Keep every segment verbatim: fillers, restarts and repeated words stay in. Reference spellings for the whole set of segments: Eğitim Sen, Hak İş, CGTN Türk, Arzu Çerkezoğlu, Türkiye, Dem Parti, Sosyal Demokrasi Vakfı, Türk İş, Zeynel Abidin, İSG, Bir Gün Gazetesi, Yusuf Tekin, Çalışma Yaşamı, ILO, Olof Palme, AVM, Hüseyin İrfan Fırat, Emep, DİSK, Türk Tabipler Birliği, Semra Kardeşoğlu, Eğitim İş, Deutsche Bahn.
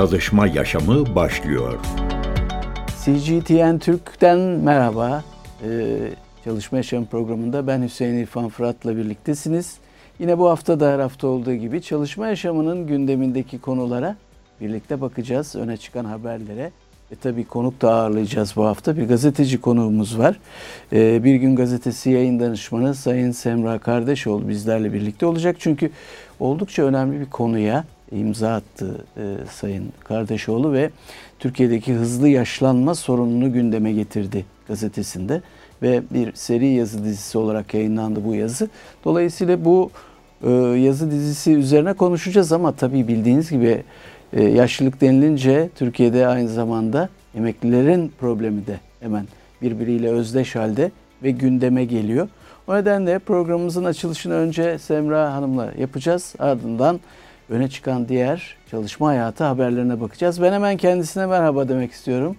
Çalışma Yaşamı başlıyor. C G T N Türk'ten merhaba. Ee, Çalışma Yaşamı programında ben Hüseyin İrfan Fırat'la birliktesiniz. Yine bu hafta da her hafta olduğu gibi çalışma yaşamının gündemindeki konulara birlikte bakacağız, öne çıkan haberlere. E tabii konuk da ağırlayacağız bu hafta. Bir gazeteci konuğumuz var. E, Bir Gün Gazetesi yayın danışmanı Sayın Semra Kardeşoğlu bizlerle birlikte olacak. Çünkü oldukça önemli bir konuya imza attı e, Sayın Kardeşoğlu ve Türkiye'deki hızlı yaşlanma sorununu gündeme getirdi gazetesinde. Ve bir seri yazı dizisi olarak yayınlandı bu yazı. Dolayısıyla bu e, yazı dizisi üzerine konuşacağız ama tabii bildiğiniz gibi Ee, yaşlılık denilince Türkiye'de aynı zamanda emeklilerin problemi de hemen birbiriyle özdeş halde ve gündeme geliyor. O nedenle programımızın açılışını önce Semra Hanım'la yapacağız. Ardından öne çıkan diğer çalışma hayatı haberlerine bakacağız. Ben hemen kendisine merhaba demek istiyorum.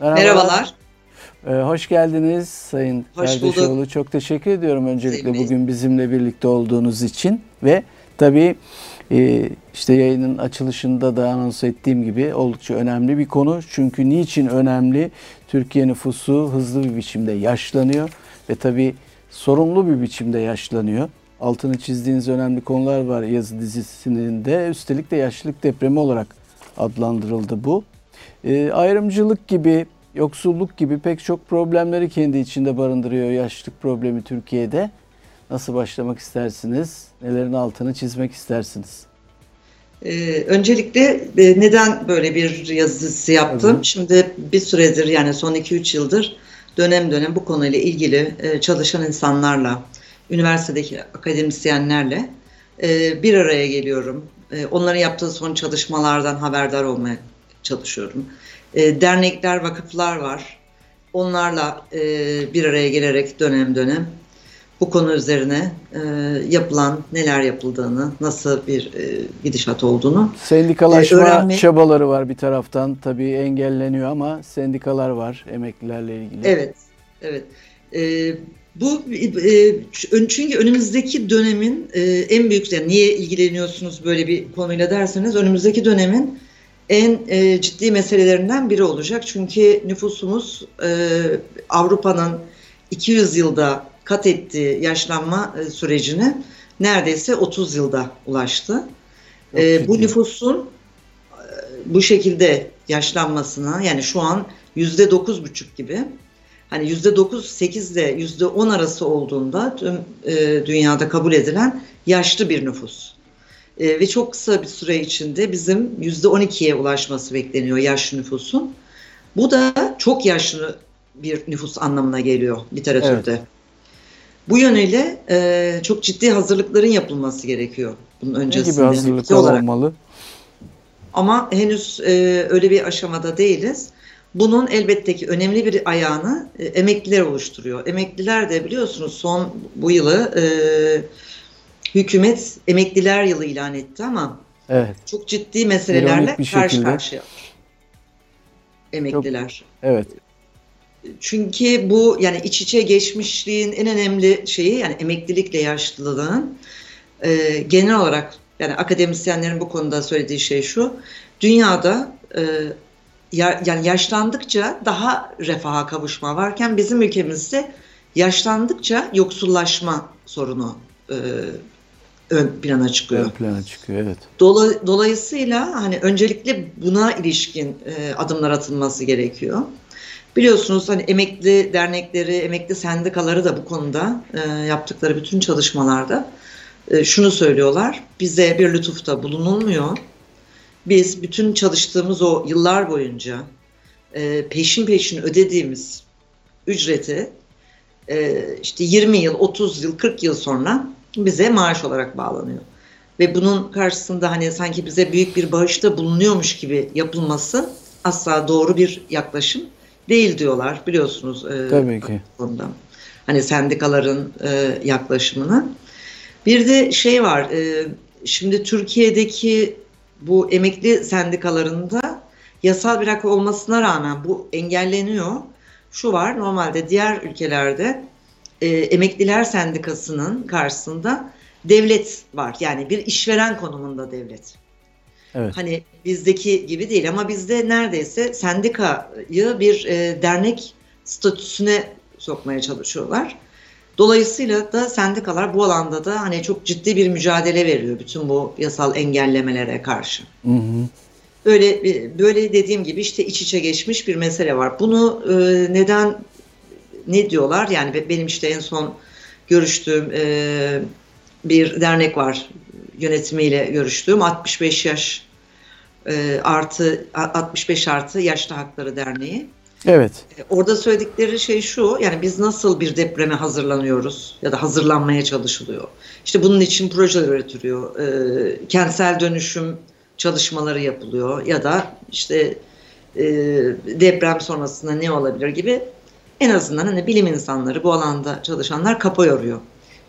Merhabalar. Merhabalar. Ee, hoş geldiniz Sayın Kardeşoğlu. Çok teşekkür ediyorum öncelikle bugün bizimle birlikte olduğunuz için ve tabii İşte yayının açılışında da anons ettiğim gibi oldukça önemli bir konu. Çünkü niçin önemli? Türkiye nüfusu hızlı bir biçimde yaşlanıyor ve tabii sorumlu bir biçimde yaşlanıyor. Altını çizdiğiniz önemli konular var yazı dizisinin de. Üstelik de yaşlılık depremi olarak adlandırıldı bu. E, ayrımcılık gibi, yoksulluk gibi pek çok problemleri kendi içinde barındırıyor yaşlılık problemi Türkiye'de. Nasıl başlamak istersiniz? Nelerin altını çizmek istersiniz? Ee, öncelikle e, neden böyle bir yazı dizisi yaptım? Evet. Şimdi bir süredir yani son iki üç yıldır dönem dönem bu konuyla ilgili e, çalışan insanlarla, üniversitedeki akademisyenlerle e, bir araya geliyorum. E, onların yaptığı son çalışmalardan haberdar olmaya çalışıyorum. E, dernekler, vakıflar var. Onlarla e, bir araya gelerek dönem dönem bu konu üzerine e, yapılan, neler yapıldığını, nasıl bir e, gidişat olduğunu. Sendikalaşma e, öğrenme... çabaları var bir taraftan. Tabii engelleniyor ama sendikalar var emeklilerle ilgili. Evet, evet. E, bu e, çünkü önümüzdeki dönemin e, en büyük, yani niye ilgileniyorsunuz böyle bir konuyla derseniz, önümüzdeki dönemin en e, ciddi meselelerinden biri olacak. Çünkü nüfusumuz e, Avrupa'nın iki yüz yılda kat ettiği yaşlanma sürecini neredeyse otuz yılda ulaştı. E, bu nüfusun bu şekilde yaşlanmasına, yani şu an yüzde dokuz buçuk gibi, hani yüzde dokuz sekizle yüzde on arası olduğunda tüm e, dünyada kabul edilen yaşlı bir nüfus. E, ve çok kısa bir süre içinde bizim yüzde on ikiye ulaşması bekleniyor yaşlı nüfusun. Bu da çok yaşlı bir nüfus anlamına geliyor literatürde. Evet. Bu yönüyle e, çok ciddi hazırlıkların yapılması gerekiyor bunun öncesinde. Ne gibi hazırlıklar olmalı? Ama henüz e, öyle bir aşamada değiliz. Bunun elbette ki önemli bir ayağını e, emekliler oluşturuyor. Emekliler de biliyorsunuz son bu yılı e, hükümet emekliler yılı ilan etti ama evet, çok ciddi meselelerle karşı karşıya emekliler. Çok, evet. Çünkü bu yani iç içe geçmişliğin en önemli şeyi, yani emeklilikle yaşlılığın e, genel olarak, yani akademisyenlerin bu konuda söylediği şey şu: dünyada e, ya, yani yaşlandıkça daha refaha kavuşma varken bizim ülkemizde yaşlandıkça yoksullaşma sorunu e, ön plana çıkıyor. Ön plana çıkıyor, evet. Dola, dolayısıyla hani öncelikle buna ilişkin e, adımlar atılması gerekiyor. Biliyorsunuz hani emekli dernekleri, emekli sendikaları da bu konuda e, yaptıkları bütün çalışmalarda e, şunu söylüyorlar: bize bir lütufta bulunulmuyor. Biz bütün çalıştığımız o yıllar boyunca e, peşin peşin ödediğimiz ücreti e, işte yirmi yıl, otuz yıl, kırk yıl sonra bize maaş olarak bağlanıyor. Ve bunun karşısında hani sanki bize büyük bir bağışta bulunuyormuş gibi yapılması asla doğru bir yaklaşım değil diyorlar, biliyorsunuz. E, Tabii ki. Konuda. Hani sendikaların e, yaklaşımını. Bir de şey var, e, şimdi Türkiye'deki bu emekli sendikalarında yasal bir hak olmasına rağmen bu engelleniyor. Şu var, normalde diğer ülkelerde e, emekliler sendikasının karşısında devlet var. Yani bir işveren konumunda devlet. Evet. Hani bizdeki gibi değil ama bizde neredeyse sendikayı bir e, dernek statüsüne sokmaya çalışıyorlar. Dolayısıyla da sendikalar bu alanda da hani çok ciddi bir mücadele veriyor bütün bu yasal engellemelere karşı. Hı hı. Böyle böyle dediğim gibi işte iç içe geçmiş bir mesele var. Bunu e, neden ne diyorlar? Yani benim işte en son görüştüğüm e, bir dernek var, yönetimiyle görüştüğüm altmış beş yaş e, artı altmış beş artı Yaşlı Hakları Derneği. Evet. E, orada söyledikleri şey şu, yani biz nasıl bir depreme hazırlanıyoruz ya da hazırlanmaya çalışılıyor. İşte bunun için projeler üretiliyor, e, kentsel dönüşüm çalışmaları yapılıyor ya da işte e, deprem sonrasında ne olabilir gibi, en azından hani bilim insanları, bu alanda çalışanlar kafa yoruyor.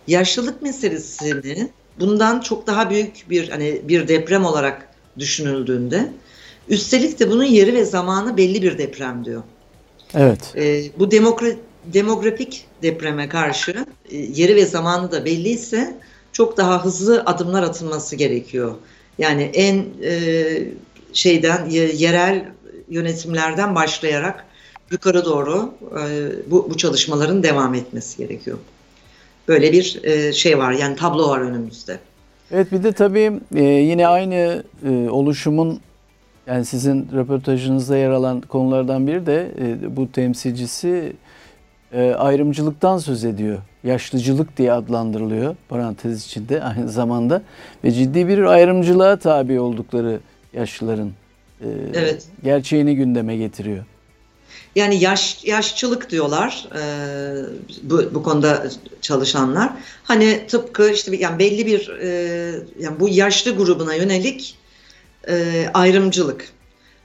Yaşlılık meselesini bundan çok daha büyük bir hani bir deprem olarak düşünüldüğünde, üstelik de bunun yeri ve zamanı belli bir deprem diyor. Evet. E, bu demokra- demografik depreme karşı e, yeri ve zamanı da belliyse çok daha hızlı adımlar atılması gerekiyor. Yani en e, şeyden y- yerel yönetimlerden başlayarak yukarı doğru e, bu, bu çalışmaların devam etmesi gerekiyor. Böyle bir şey var, yani tablo var önümüzde. Evet, bir de tabii yine aynı oluşumun, yani sizin röportajınızda yer alan konulardan biri de bu temsilcisi ayrımcılıktan söz ediyor. Yaşlıcılık diye adlandırılıyor parantez içinde aynı zamanda ve ciddi bir ayrımcılığa tabi oldukları yaşlıların evet. gerçeğini gündeme getiriyor. Yani yaş, yaşçılık diyorlar e, bu, bu konuda çalışanlar. Hani tıpkı işte yani belli bir e, yani bu yaşlı grubuna yönelik e, ayrımcılık.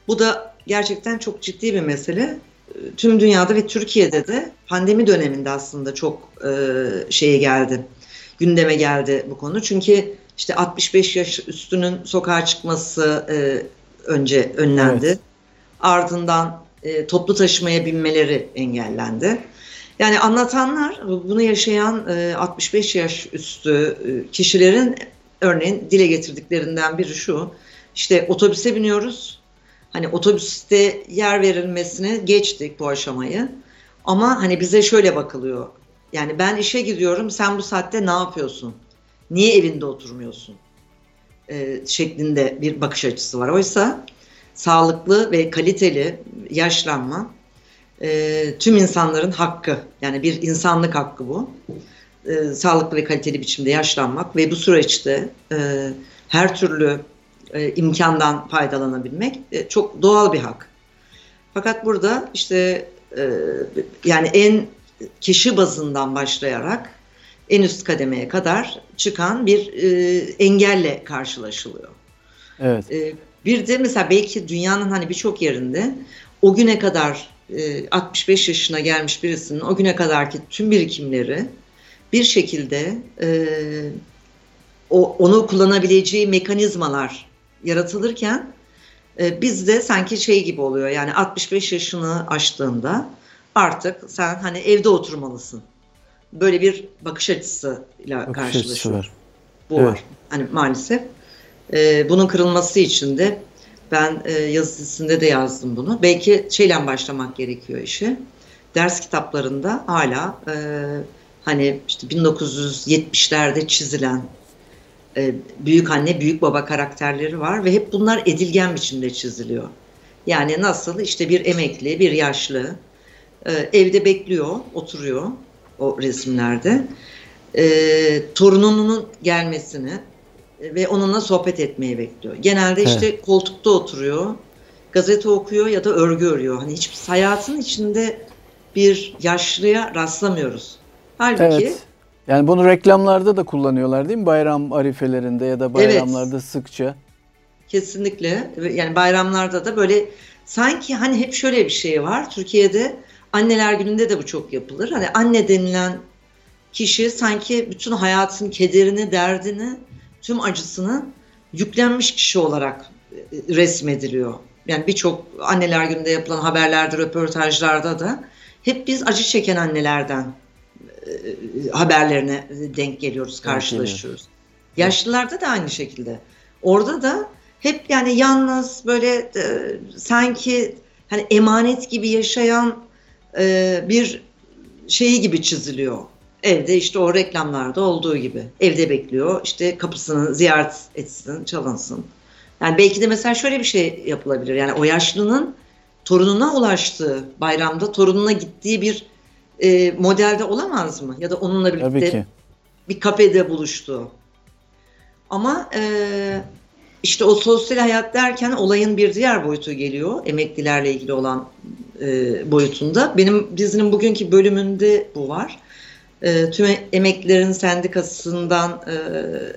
Bu da gerçekten çok ciddi bir mesele. Tüm dünyada ve Türkiye'de de pandemi döneminde aslında çok e, şeye geldi, gündeme geldi bu konu. Çünkü işte altmış beş yaş üstünün sokağa çıkması e, önce önlendi. Evet. Ardından E, toplu taşımaya binmeleri engellendi. Yani anlatanlar, bunu yaşayan e, altmış beş yaş üstü e, kişilerin örneğin dile getirdiklerinden biri şu. İşte otobüse biniyoruz. Hani otobüste yer verilmesini geçtik bu aşamayı. Ama hani bize şöyle bakılıyor. Yani ben işe gidiyorum, sen bu saatte ne yapıyorsun? Niye evinde oturmuyorsun? E, şeklinde bir bakış açısı var. Oysa sağlıklı ve kaliteli yaşlanma e, tüm insanların hakkı, yani bir insanlık hakkı bu. E, sağlıklı ve kaliteli biçimde yaşlanmak ve bu süreçte e, her türlü e, imkandan faydalanabilmek e, çok doğal bir hak. Fakat burada işte e, yani en kişi bazından başlayarak en üst kademeye kadar çıkan bir e, engelle karşılaşılıyor. Evet. E, Bir de mesela belki dünyanın hani birçok yerinde o güne kadar altmış beş yaşına gelmiş birisinin o güne kadarki tüm birikimleri bir şekilde onu kullanabileceği mekanizmalar yaratılırken bizde sanki şey gibi oluyor, yani altmış beş yaşını aştığında artık sen hani evde oturmalısın. Böyle bir bakış açısıyla karşılaşıyoruz. Bu var. Hani maalesef. Ee, bunun kırılması için de ben e, yazısında da yazdım bunu. Belki şeyle başlamak gerekiyor işi. Ders kitaplarında hala e, hani işte bin dokuz yüz yetmişlerde çizilen e, büyük anne büyük baba karakterleri var ve hep bunlar edilgen biçimde çiziliyor. Yani nasıl işte bir emekli, bir yaşlı e, evde bekliyor, oturuyor o resimlerde. E, torununun gelmesini ve onunla sohbet etmeyi bekliyor. Genelde işte evet. koltukta oturuyor, gazete okuyor ya da örgü örüyor. Hani hiçbir hayatın içinde bir yaşlıya rastlamıyoruz. Halbuki evet. yani bunu reklamlarda da kullanıyorlar değil mi? Bayram arifelerinde ya da bayramlarda evet. sıkça. Kesinlikle. Yani bayramlarda da böyle sanki hani hep şöyle bir şey var. Türkiye'de anneler gününde de bu çok yapılır. Hani anne denilen kişi sanki bütün hayatın kederini, derdini, tüm acısını yüklenmiş kişi olarak resmediliyor. Yani birçok anneler gününde yapılan haberlerde, röportajlarda da hep biz acı çeken annelerden haberlerine denk geliyoruz, karşılaşıyoruz. Yaşlılarda da aynı şekilde. Orada da hep yani yalnız böyle e, sanki hani emanet gibi yaşayan e, bir şeyi gibi çiziliyor. Evde işte o reklamlarda olduğu gibi. Evde bekliyor, işte kapısını ziyaret etsin, çalınsın. Yani belki de mesela şöyle bir şey yapılabilir. Yani o yaşlının torununa ulaştığı, bayramda torununa gittiği bir e, modelde olamaz mı? Ya da onunla birlikte bir kafede buluştu. Ama e, işte o sosyal hayat derken olayın bir diğer boyutu geliyor. Emeklilerle ilgili olan e, boyutunda. Benim dizinin bugünkü bölümünde bu var. E, tüm emeklilerin sendikasından e,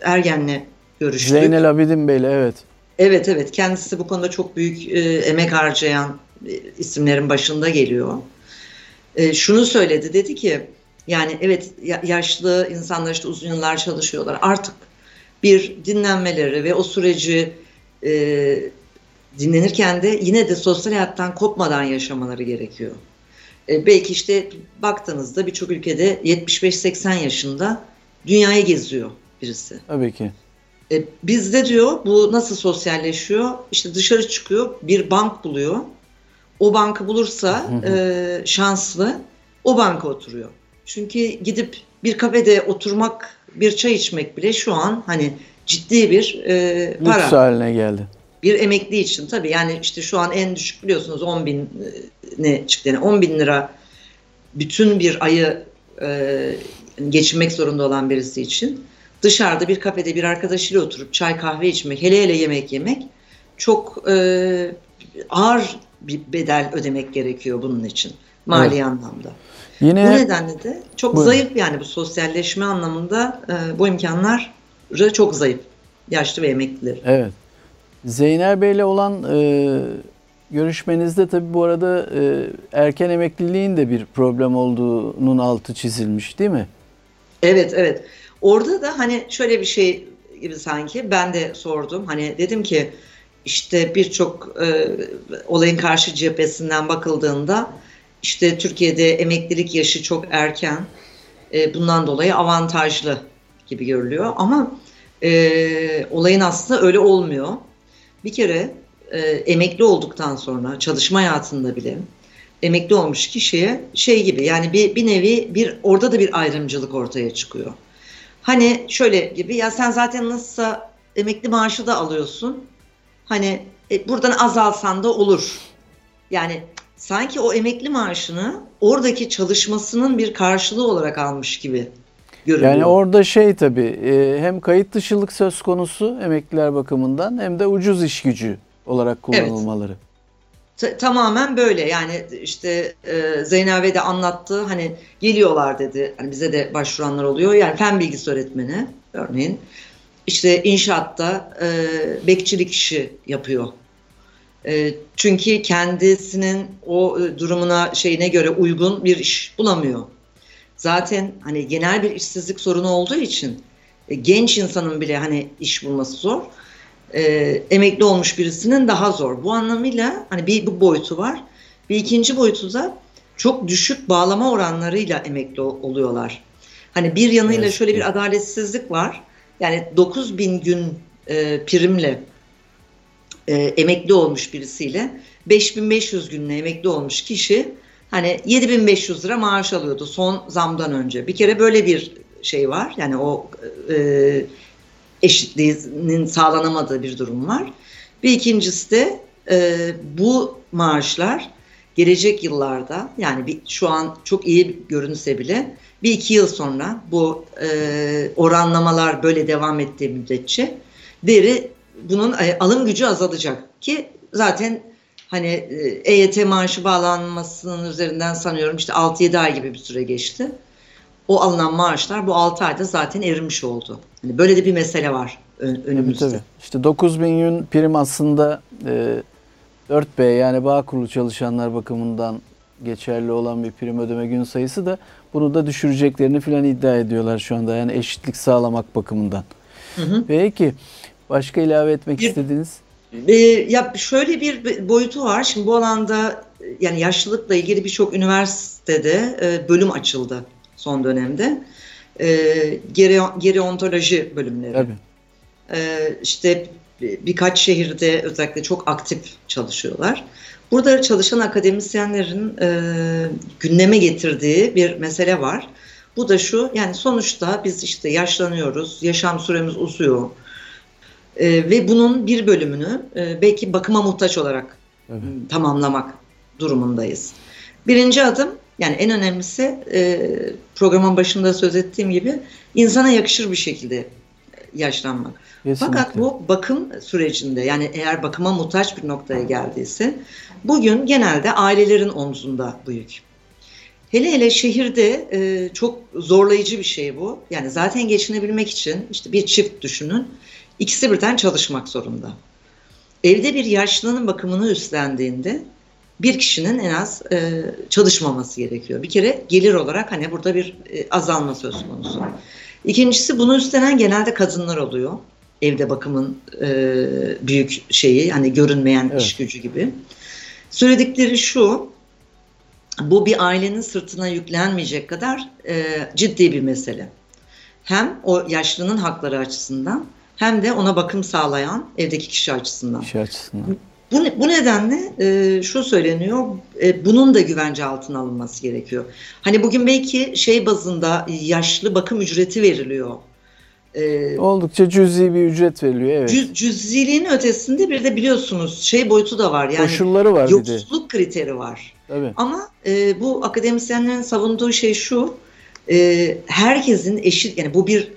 Ergen'le görüştük. Zeynel Abidin Bey'le, evet. Evet evet, kendisi bu konuda çok büyük e, emek harcayan e, isimlerin başında geliyor. E, şunu söyledi, dedi ki yani evet yaşlı insanlar işte uzun yıllar çalışıyorlar, artık bir dinlenmeleri ve o süreci e, dinlenirken de yine de sosyal hayattan kopmadan yaşamaları gerekiyor. E, belki işte baktığınızda birçok ülkede yetmiş beş seksen yaşında dünyayı geziyor birisi. Tabii ki. E, bizde diyor bu nasıl sosyalleşiyor? İşte dışarı çıkıyor, bir bank buluyor. O bankı bulursa e, şanslı, o banka oturuyor. Çünkü gidip bir kafede oturmak, bir çay içmek bile şu an hani ciddi bir e, para. Lüks haline geldi. Bir emekli için tabii yani işte şu an en düşük biliyorsunuz on bin ne çıktı. Yani on bin lira bütün bir ayı e, geçinmek zorunda olan birisi için. Dışarıda bir kafede bir arkadaşıyla oturup çay kahve içmek, hele hele yemek yemek çok e, ağır bir bedel ödemek gerekiyor bunun için mali evet. anlamda. Yine, bu nedenle de çok buyurun. Zayıf yani bu sosyalleşme anlamında e, bu imkanlar çok zayıf yaşlı ve emekliler. Evet. Zeynel Bey'le olan e, görüşmenizde tabii bu arada e, erken emekliliğin de bir problem olduğunun altı çizilmiş değil mi? Evet evet. Orada da hani şöyle bir şey gibi sanki ben de sordum. Hani dedim ki işte birçok e, olayın karşı cephesinden bakıldığında işte Türkiye'de emeklilik yaşı çok erken. E, bundan dolayı avantajlı gibi görülüyor. Ama e, olayın aslında öyle olmuyor. Bir kere e, emekli olduktan sonra çalışma hayatında bile emekli olmuş kişiye şey gibi yani bir, bir nevi bir orada da bir ayrımcılık ortaya çıkıyor. Hani şöyle gibi ya sen zaten nasılsa emekli maaşı da alıyorsun. Hani e, buradan azalsan da olur. Yani sanki o emekli maaşını oradaki çalışmasının bir karşılığı olarak almış gibi görünüyor. Yani orada şey tabii e, hem kayıt dışılık söz konusu emekliler bakımından hem de ucuz iş gücü olarak kullanılmaları. Evet. T- tamamen böyle yani işte e, Zeynep'e de anlattı hani geliyorlar dedi hani bize de başvuranlar oluyor yani fen bilgisi öğretmeni örneğin işte inşaatta e, bekçilik işi yapıyor e, çünkü kendisinin o e, durumuna şeyine göre uygun bir iş bulamıyor zaten hani genel bir işsizlik sorunu olduğu için e, genç insanın bile hani iş bulması zor. E, emekli olmuş birisinin daha zor. Bu anlamıyla hani bir bu boyutu var. Bir ikinci boyutu da çok düşük bağlama oranlarıyla emekli oluyorlar. Hani bir yanıyla evet. şöyle bir adaletsizlik var. Yani dokuz bin gün e, primle e, emekli olmuş birisiyle beş bin beş yüz günle emekli olmuş kişi hani yedi bin beş yüz lira maaş alıyordu son zamdan önce. Bir kere böyle bir şey var. Yani o e, eşitliğinin sağlanamadığı bir durum var. Bir ikincisi de e, bu maaşlar gelecek yıllarda yani bir, şu an çok iyi görünse bile bir iki yıl sonra bu e, oranlamalar böyle devam ettiği müddetçe değeri bunun e, alım gücü azalacak ki zaten hani e, E Y T maaşı bağlanmasının üzerinden sanıyorum işte altı yedi ay gibi bir süre geçti. O alınan maaşlar bu altı ayda zaten erimiş oldu. Yani böyle de bir mesele var önümüzde. Tabii, tabii. İşte dokuz bin yün prim aslında e, dört B yani Bağkurlu çalışanlar bakımından geçerli olan bir prim ödeme gün sayısı da bunu da düşüreceklerini filan iddia ediyorlar şu anda. Yani eşitlik sağlamak bakımından. Hı hı. Peki başka ilave etmek bir, istediğiniz? E, ya şöyle bir boyutu var. Şimdi bu alanda yani yaşlılıkla ilgili birçok üniversitede e, bölüm açıldı. Son dönemde e, geri, geri ontoloji bölümleri, e, işte birkaç şehirde özellikle çok aktif çalışıyorlar. Burada çalışan akademisyenlerin e, gündeme getirdiği bir mesele var. Bu da şu, yani sonuçta biz işte yaşlanıyoruz, yaşam süremiz uzuyor e, ve bunun bir bölümünü e, belki bakıma muhtaç olarak evet. tamamlamak durumundayız. Birinci adım, yani en önemlisi e, programın başında söz ettiğim gibi insana yakışır bir şekilde yaşlanmak. Kesinlikle. Fakat bu bakım sürecinde, yani eğer bakıma muhtaç bir noktaya geldiyse bugün genelde ailelerin omzunda bu yük. Hele hele şehirde e, çok zorlayıcı bir şey bu. Yani zaten geçinebilmek için işte bir çift düşünün, ikisi birden çalışmak zorunda. Evde bir yaşlının bakımını üstlendiğinde bir kişinin en az e, çalışmaması gerekiyor. Bir kere gelir olarak hani burada bir e, azalma söz konusu. İkincisi, bunu üstlenen genelde kadınlar oluyor. Evde bakımın e, büyük şeyi, hani görünmeyen evet. iş gücü gibi. Söyledikleri şu, bu bir ailenin sırtına yüklenmeyecek kadar e, ciddi bir mesele. Hem o yaşlının hakları açısından hem de ona bakım sağlayan evdeki kişi açısından. Kişi açısından. Bu, bu nedenle e, şu söyleniyor, e, bunun da güvence altına alınması gerekiyor. Hani bugün belki şey bazında yaşlı bakım ücreti veriliyor. E, Oldukça cüzi bir ücret veriliyor, evet. Cüz, cüziliğin ötesinde bir de biliyorsunuz şey boyutu da var. Yani koşulları var bir de. Yoksulluk kriteri var. Tabii. Ama e, bu akademisyenlerin savunduğu şey şu, e, herkesin eşit, yani bu bir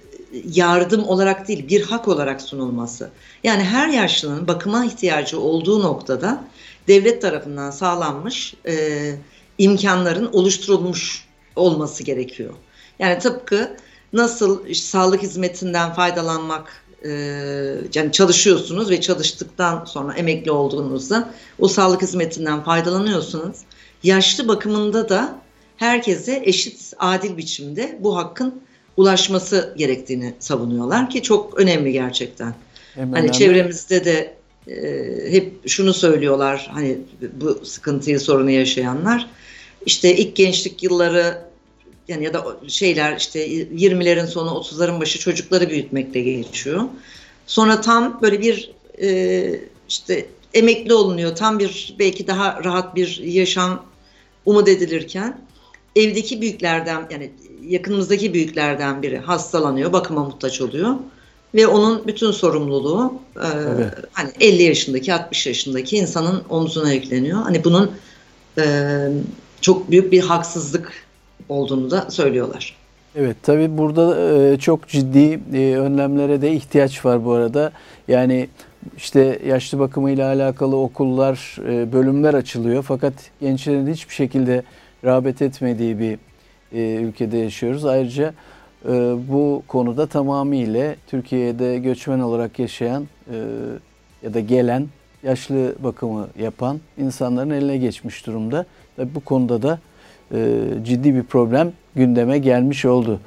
yardım olarak değil, bir hak olarak sunulması. Yani her yaşlının bakıma ihtiyacı olduğu noktada devlet tarafından sağlanmış e, imkanların oluşturulmuş olması gerekiyor. Yani tıpkı nasıl işte, sağlık hizmetinden faydalanmak, e, yani çalışıyorsunuz ve çalıştıktan sonra emekli olduğunuzda o sağlık hizmetinden faydalanıyorsunuz. Yaşlı bakımında da herkese eşit, adil biçimde bu hakkın ulaşması gerektiğini savunuyorlar ki çok önemli gerçekten. Hemen hani hemen. Çevremizde de e, hep şunu söylüyorlar, hani bu sıkıntıyı, sorunu yaşayanlar. İşte ilk gençlik yılları, yani ya da şeyler işte yirmilerin sonu otuzların başı çocukları büyütmekle geçiyor. Sonra tam böyle bir e, işte emekli olunuyor. Tam bir belki daha rahat bir yaşam umut edilirken evdeki büyüklerden, yani yakınımızdaki büyüklerden biri hastalanıyor, bakıma muhtaç oluyor ve onun bütün sorumluluğu e, evet. hani elli yaşındaki, altmış yaşındaki insanın omzuna yükleniyor. Hani bunun e, çok büyük bir haksızlık olduğunu da söylüyorlar. Evet, tabii burada e, çok ciddi e, önlemlere de ihtiyaç var bu arada. Yani İşte yaşlı bakımıyla alakalı okullar, bölümler açılıyor. Fakat gençlerin hiçbir şekilde rağbet etmediği bir ülkede yaşıyoruz. Ayrıca bu konuda tamamıyla Türkiye'de göçmen olarak yaşayan ya da gelen, yaşlı bakımı yapan insanların eline geçmiş durumda. Tabii bu konuda da ciddi bir problem gündeme gelmiş oldu.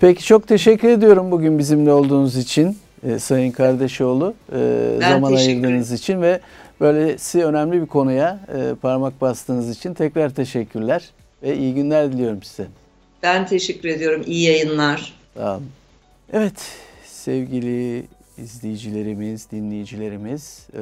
Peki, çok teşekkür ediyorum bugün bizimle olduğunuz için. E, Sayın Kardeşoğlu, e, zaman ayırdığınız için ve böylesi önemli bir konuya e, parmak bastığınız için tekrar teşekkürler ve iyi günler diliyorum size. Ben teşekkür ediyorum. İyi yayınlar. Sağ olun. Evet, sevgili izleyicilerimiz, dinleyicilerimiz, e,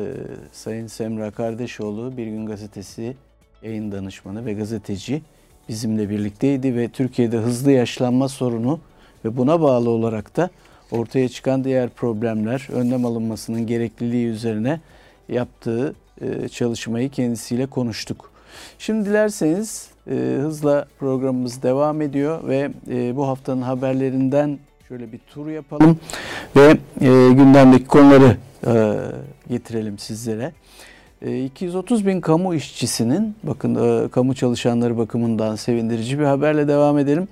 Sayın Semra Kardeşoğlu, Bir Gün Gazetesi yayın danışmanı ve gazeteci bizimle birlikteydi ve Türkiye'de hızlı yaşlanma sorunu ve buna bağlı olarak da ortaya çıkan diğer problemler, önlem alınmasının gerekliliği üzerine yaptığı çalışmayı kendisiyle konuştuk. Şimdi dilerseniz hızla programımız devam ediyor ve bu haftanın haberlerinden şöyle bir tur yapalım ve gündemdeki konuları getirelim sizlere. iki yüz otuz bin kamu işçisinin, bakın kamu çalışanları bakımından sevindirici bir haberle devam edelim.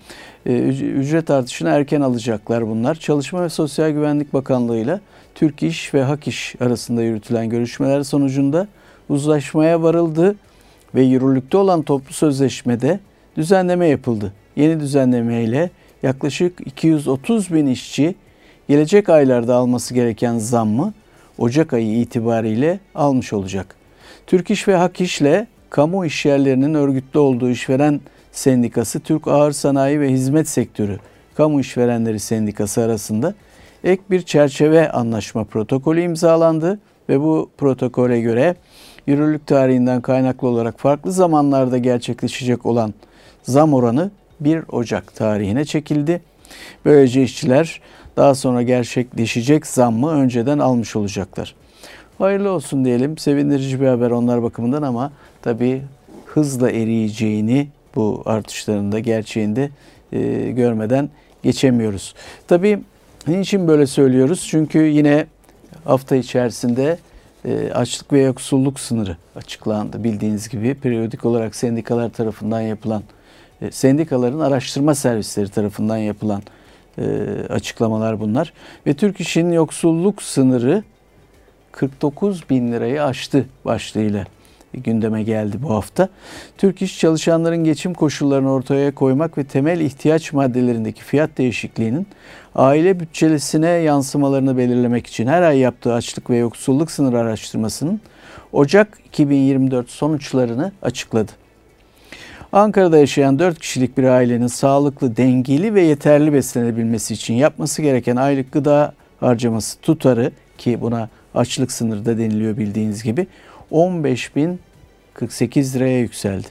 Ücret artışını erken alacaklar bunlar. Çalışma ve Sosyal Güvenlik Bakanlığı ile Türk İş ve Hak İş arasında yürütülen görüşmeler sonucunda uzlaşmaya varıldı ve yürürlükte olan toplu sözleşmede düzenleme yapıldı. Yeni düzenleme ile yaklaşık iki yüz otuz bin işçi gelecek aylarda alması gereken zammı Ocak ayı itibariyle almış olacak. Türk İş ve Hak İş'le kamu işyerlerinin örgütlü olduğu işveren sendikası Türk Ağır Sanayi ve Hizmet Sektörü Kamu İşverenleri Sendikası arasında ek bir çerçeve anlaşma protokolü imzalandı ve bu protokole göre yürürlük tarihinden kaynaklı olarak farklı zamanlarda gerçekleşecek olan zam oranı bir Ocak tarihine çekildi. Böylece işçiler daha sonra gerçekleşecek zammı önceden almış olacaklar. Hayırlı olsun diyelim. Sevindirici bir haber onlar bakımından ama tabii hızla eriyeceğini bu artışların da gerçeğinde e, görmeden geçemiyoruz. Tabii niçin böyle söylüyoruz? Çünkü yine hafta içerisinde e, açlık ve yoksulluk sınırı açıklandı. Bildiğiniz gibi periyodik olarak sendikalar tarafından yapılan, e, sendikaların araştırma servisleri tarafından yapılan e, açıklamalar bunlar. Ve Türk İş'in yoksulluk sınırı kırk dokuz bin lirayı aştı başlığıyla gündeme geldi bu hafta. Türk İş, çalışanların geçim koşullarını ortaya koymak ve temel ihtiyaç maddelerindeki fiyat değişikliğinin aile bütçesine yansımalarını belirlemek için her ay yaptığı açlık ve yoksulluk sınırı araştırmasının Ocak iki bin yirmi dört sonuçlarını açıkladı. Ankara'da yaşayan dört kişilik bir ailenin sağlıklı, dengeli ve yeterli beslenebilmesi için yapması gereken aylık gıda harcaması tutarı, ki buna açlık sınırı da deniliyor bildiğiniz gibi, on beş bin kırk sekiz liraya yükseldi.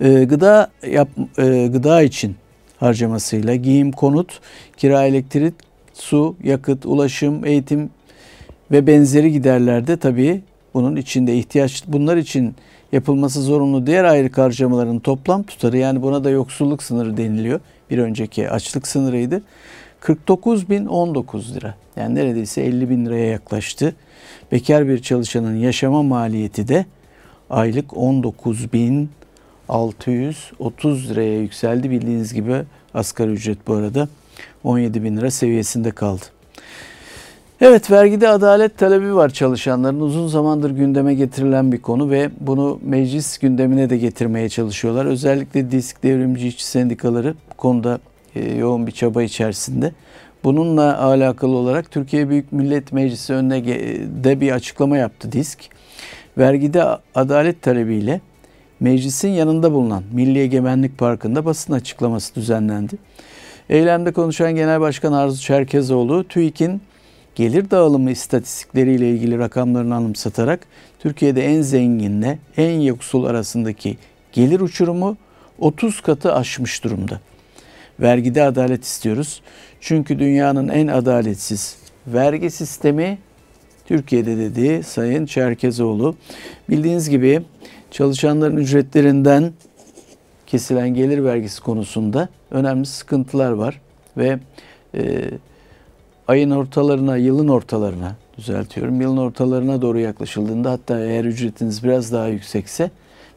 Ee, gıda yap, e, gıda için harcamasıyla giyim, konut, kira, elektrik, su, yakıt, ulaşım, eğitim ve benzeri giderlerde tabii bunun içinde ihtiyaç, bunlar için yapılması zorunlu diğer aylık harcamaların toplam tutarı, yani buna da yoksulluk sınırı deniliyor. Bir önceki açlık sınırıydı. kırk dokuz bin on dokuz lira, yani neredeyse elli bin liraya yaklaştı. Bekar bir çalışanın yaşama maliyeti de aylık on dokuz bin altı yüz otuz liraya yükseldi. Bildiğiniz gibi asgari ücret bu arada on yedi bin lira seviyesinde kaldı. Evet, vergide adalet talebi var çalışanların. Uzun zamandır gündeme getirilen bir konu ve bunu meclis gündemine de getirmeye çalışıyorlar. Özellikle DİSK, devrimci işçi sendikaları bu konuda yoğun bir çaba içerisinde. Bununla alakalı olarak Türkiye Büyük Millet Meclisi önüne de bir açıklama yaptı DİSK. Vergide adalet talebiyle meclisin yanında bulunan Milli Egemenlik Parkı'nda basın açıklaması düzenlendi. Eylemde konuşan Genel Başkan Arzu Çerkezoğlu, TÜİK'in gelir dağılımı istatistikleriyle ilgili rakamlarını anımsatarak Türkiye'de en zenginle en yoksul arasındaki gelir uçurumu otuz katı aşmış durumda. Vergide adalet istiyoruz. Çünkü dünyanın en adaletsiz vergi sistemi Türkiye'de, dedi Sayın Çerkezoğlu. Bildiğiniz gibi çalışanların ücretlerinden kesilen gelir vergisi konusunda önemli sıkıntılar var ve e, ayın ortalarına, yılın ortalarına düzeltiyorum. Yılın ortalarına doğru yaklaşıldığında, hatta eğer ücretiniz biraz daha yüksekse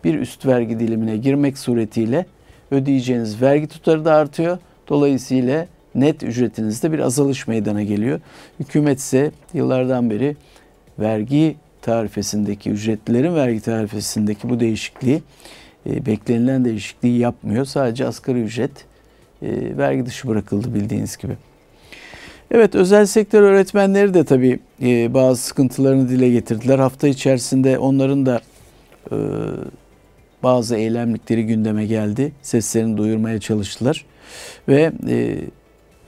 bir üst vergi dilimine girmek suretiyle ödeyeceğiniz vergi tutarı da artıyor. Dolayısıyla net ücretinizde bir azalış meydana geliyor. Hükümet ise yıllardan beri vergi tarifesindeki, ücretlerin vergi tarifesindeki bu değişikliği, e, beklenilen değişikliği yapmıyor. Sadece asgari ücret e, vergi dışı bırakıldı bildiğiniz gibi. Evet, özel sektör öğretmenleri de tabii e, bazı sıkıntılarını dile getirdiler. Hafta içerisinde onların da e, bazı eylemlikleri gündeme geldi. Seslerini duyurmaya çalıştılar. Ve e,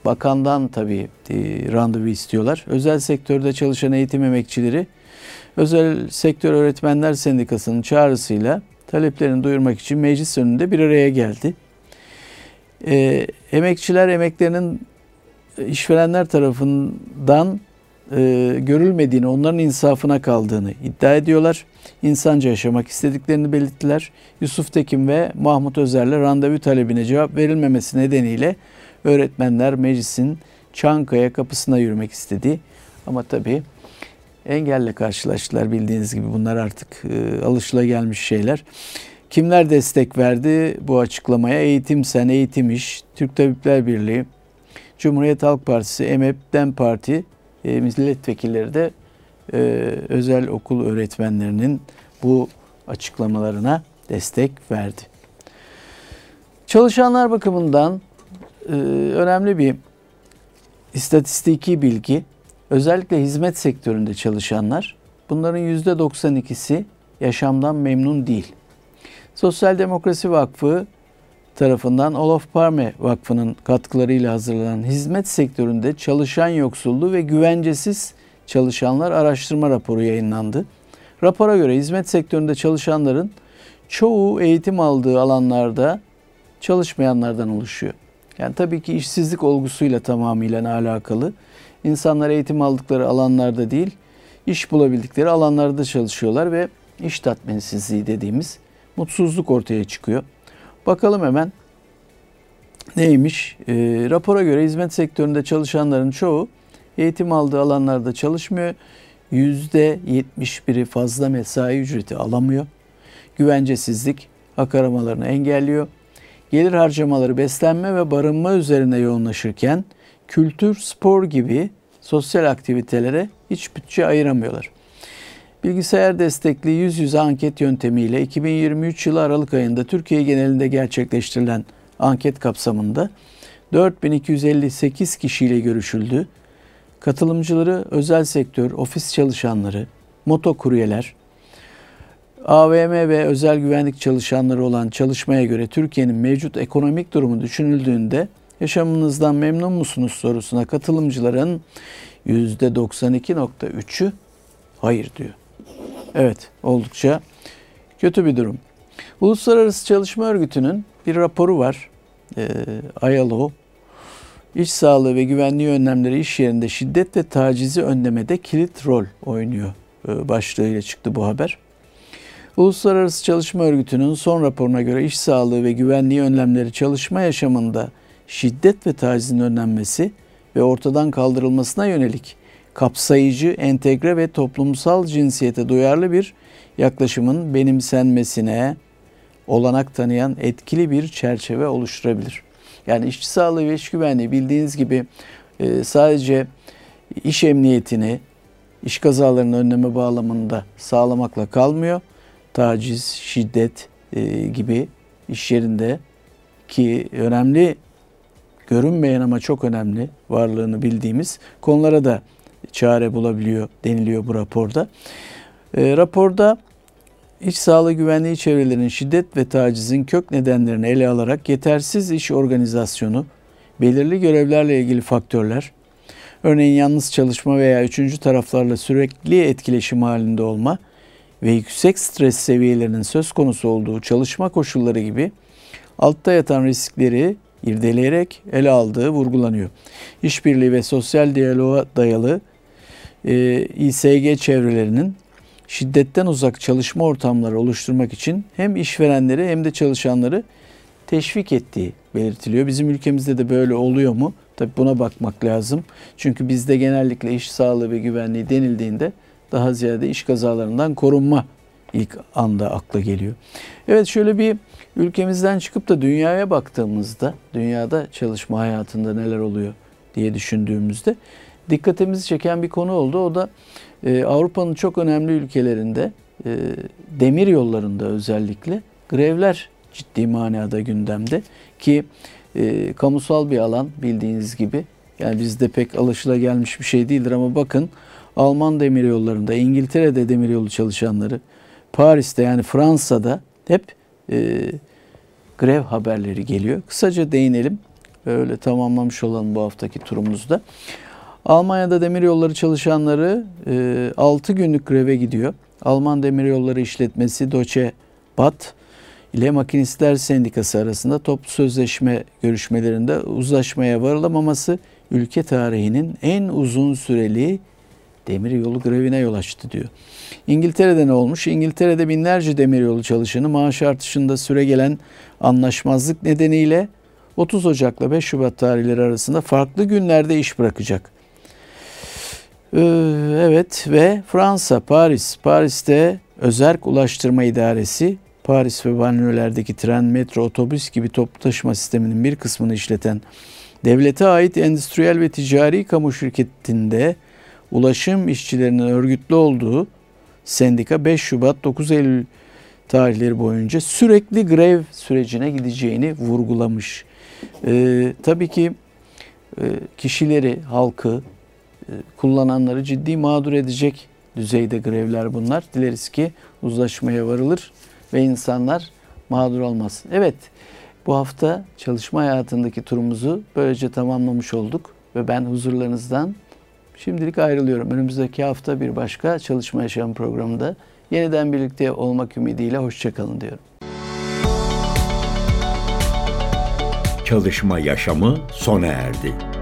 bakandan tabii e, randevu istiyorlar. Özel sektörde çalışan eğitim emekçileri, Özel Sektör Öğretmenler Sendikası'nın çağrısıyla taleplerini duyurmak için meclis önünde bir araya geldi. E, emekçiler emeklerinin işverenler tarafından E, görülmediğini, onların insafına kaldığını iddia ediyorlar. İnsanca yaşamak istediklerini belirttiler. Yusuf Tekin ve Mahmut Özer'le randevu talebine cevap verilmemesi nedeniyle öğretmenler meclisin Çankaya kapısına yürümek istedi. Ama tabii engelle karşılaştılar bildiğiniz gibi. Bunlar artık e, alışılagelmiş şeyler. Kimler destek verdi bu açıklamaya? Eğitim Sen, Eğitim İş, Türk Tabipler Birliği, Cumhuriyet Halk Partisi, Emep, Dem Parti milletvekilleri de e, özel okul öğretmenlerinin bu açıklamalarına destek verdi. Çalışanlar bakımından e, önemli bir istatistiki bilgi. Özellikle hizmet sektöründe çalışanlar, bunların yüzde doksan ikisi yaşamdan memnun değil. Sosyal Demokrasi Vakfı tarafından Olof Palme Vakfı'nın katkılarıyla hazırlanan hizmet sektöründe çalışan yoksulluğu ve güvencesiz çalışanlar araştırma raporu yayınlandı. Rapora göre hizmet sektöründe çalışanların çoğu eğitim aldığı alanlarda çalışmayanlardan oluşuyor. Yani tabii ki işsizlik olgusuyla tamamıyla alakalı. İnsanlar eğitim aldıkları alanlarda değil, iş bulabildikleri alanlarda çalışıyorlar ve iş tatminsizliği dediğimiz mutsuzluk ortaya çıkıyor. Bakalım hemen neymiş? E, rapora göre hizmet sektöründe çalışanların çoğu eğitim aldığı alanlarda çalışmıyor. yüzde yetmiş biri fazla mesai ücreti alamıyor. Güvencesizlik hak aramalarını engelliyor. Gelir harcamaları beslenme ve barınma üzerine yoğunlaşırken kültür, spor gibi sosyal aktivitelere hiç bütçe ayıramıyorlar. Bilgisayar destekli yüz yüze anket yöntemiyle iki bin yirmi üç yılı Aralık ayında Türkiye genelinde gerçekleştirilen anket kapsamında dört bin iki yüz elli sekiz kişiyle görüşüldü. Katılımcıları özel sektör, ofis çalışanları, motokuryeler, A V M ve özel güvenlik çalışanları olan çalışmaya göre Türkiye'nin mevcut ekonomik durumu düşünüldüğünde yaşamınızdan memnun musunuz sorusuna katılımcıların yüzde doksan iki virgül üçü hayır diyor. Evet, oldukça kötü bir durum. Uluslararası Çalışma Örgütü'nün bir raporu var. E, I L O, İş sağlığı ve güvenliği önlemleri iş yerinde şiddet ve tacizi önlemede kilit rol oynuyor e, başlığıyla çıktı bu haber. Uluslararası Çalışma Örgütü'nün son raporuna göre iş sağlığı ve güvenliği önlemleri çalışma yaşamında şiddet ve tacizin önlenmesi ve ortadan kaldırılmasına yönelik kapsayıcı, entegre ve toplumsal cinsiyete duyarlı bir yaklaşımın benimsenmesine olanak tanıyan etkili bir çerçeve oluşturabilir. Yani işçi sağlığı ve iş güvenliği bildiğiniz gibi sadece iş emniyetini, iş kazalarının önleme bağlamında sağlamakla kalmıyor. Taciz, şiddet gibi iş yerindeki önemli, görünmeyen ama çok önemli varlığını bildiğimiz konulara da çare bulabiliyor deniliyor bu raporda. E, raporda iş sağlığı güvenliği çevrelerinin şiddet ve tacizin kök nedenlerini ele alarak yetersiz iş organizasyonu, belirli görevlerle ilgili faktörler, örneğin yalnız çalışma veya üçüncü taraflarla sürekli etkileşim halinde olma ve yüksek stres seviyelerinin söz konusu olduğu çalışma koşulları gibi altta yatan riskleri irdeleyerek ele aldığı vurgulanıyor. İşbirliği ve sosyal diyaloğa dayalı e, İ S G çevrelerinin şiddetten uzak çalışma ortamları oluşturmak için hem işverenleri hem de çalışanları teşvik ettiği belirtiliyor. Bizim ülkemizde de böyle oluyor mu? Tabii buna bakmak lazım. Çünkü bizde genellikle iş sağlığı ve güvenliği denildiğinde daha ziyade iş kazalarından korunma ilk anda akla geliyor. Evet, şöyle bir ülkemizden çıkıp da dünyaya baktığımızda, dünyada çalışma hayatında neler oluyor diye düşündüğümüzde dikkatimizi çeken bir konu oldu. O da e, Avrupa'nın çok önemli ülkelerinde e, demir yollarında özellikle grevler ciddi manada gündemde ki e, kamusal bir alan bildiğiniz gibi. Yani bizde pek alışılagelmiş bir şey değildir ama bakın Alman demir yollarında, İngiltere'de demir yolu çalışanları, Paris'te yani Fransa'da hep e, grev haberleri geliyor. Kısaca değinelim. Öyle tamamlamış olan bu haftaki turumuzda. Almanya'da demiryolları çalışanları e, altı günlük greve gidiyor. Alman demiryolları işletmesi Deutsche Bahn ile Makinistler Sendikası arasında toplu sözleşme görüşmelerinde uzlaşmaya varılamaması ülke tarihinin en uzun süreli demiryolu grevine yol açtı diyor. İngiltere'de ne olmuş? İngiltere'de binlerce demiryolu çalışanı maaş artışında süregelen anlaşmazlık nedeniyle otuz Ocak ile beş Şubat tarihleri arasında farklı günlerde iş bırakacak. Ee, evet ve Fransa, Paris. Paris'te Özerk Ulaştırma İdaresi, Paris ve banliyölerdeki tren, metro, otobüs gibi toplu taşıma sisteminin bir kısmını işleten devlete ait endüstriyel ve ticari kamu şirketinde ulaşım işçilerinin örgütlü olduğu sendika beş Şubat dokuz Eylül tarihleri boyunca sürekli grev sürecine gideceğini vurgulamış. Ee, tabii ki e, kişileri, halkı, e, kullananları ciddi mağdur edecek düzeyde grevler bunlar. Dileriz ki uzlaşmaya varılır ve insanlar mağdur olmaz. Evet, Bu hafta çalışma hayatındaki turumuzu böylece tamamlamış olduk ve ben huzurlarınızdan şimdilik ayrılıyorum. Önümüzdeki hafta bir başka Çalışma Yaşamı programında yeniden birlikte olmak ümidiyle hoşça kalın diyorum. Çalışma Yaşamı sona erdi.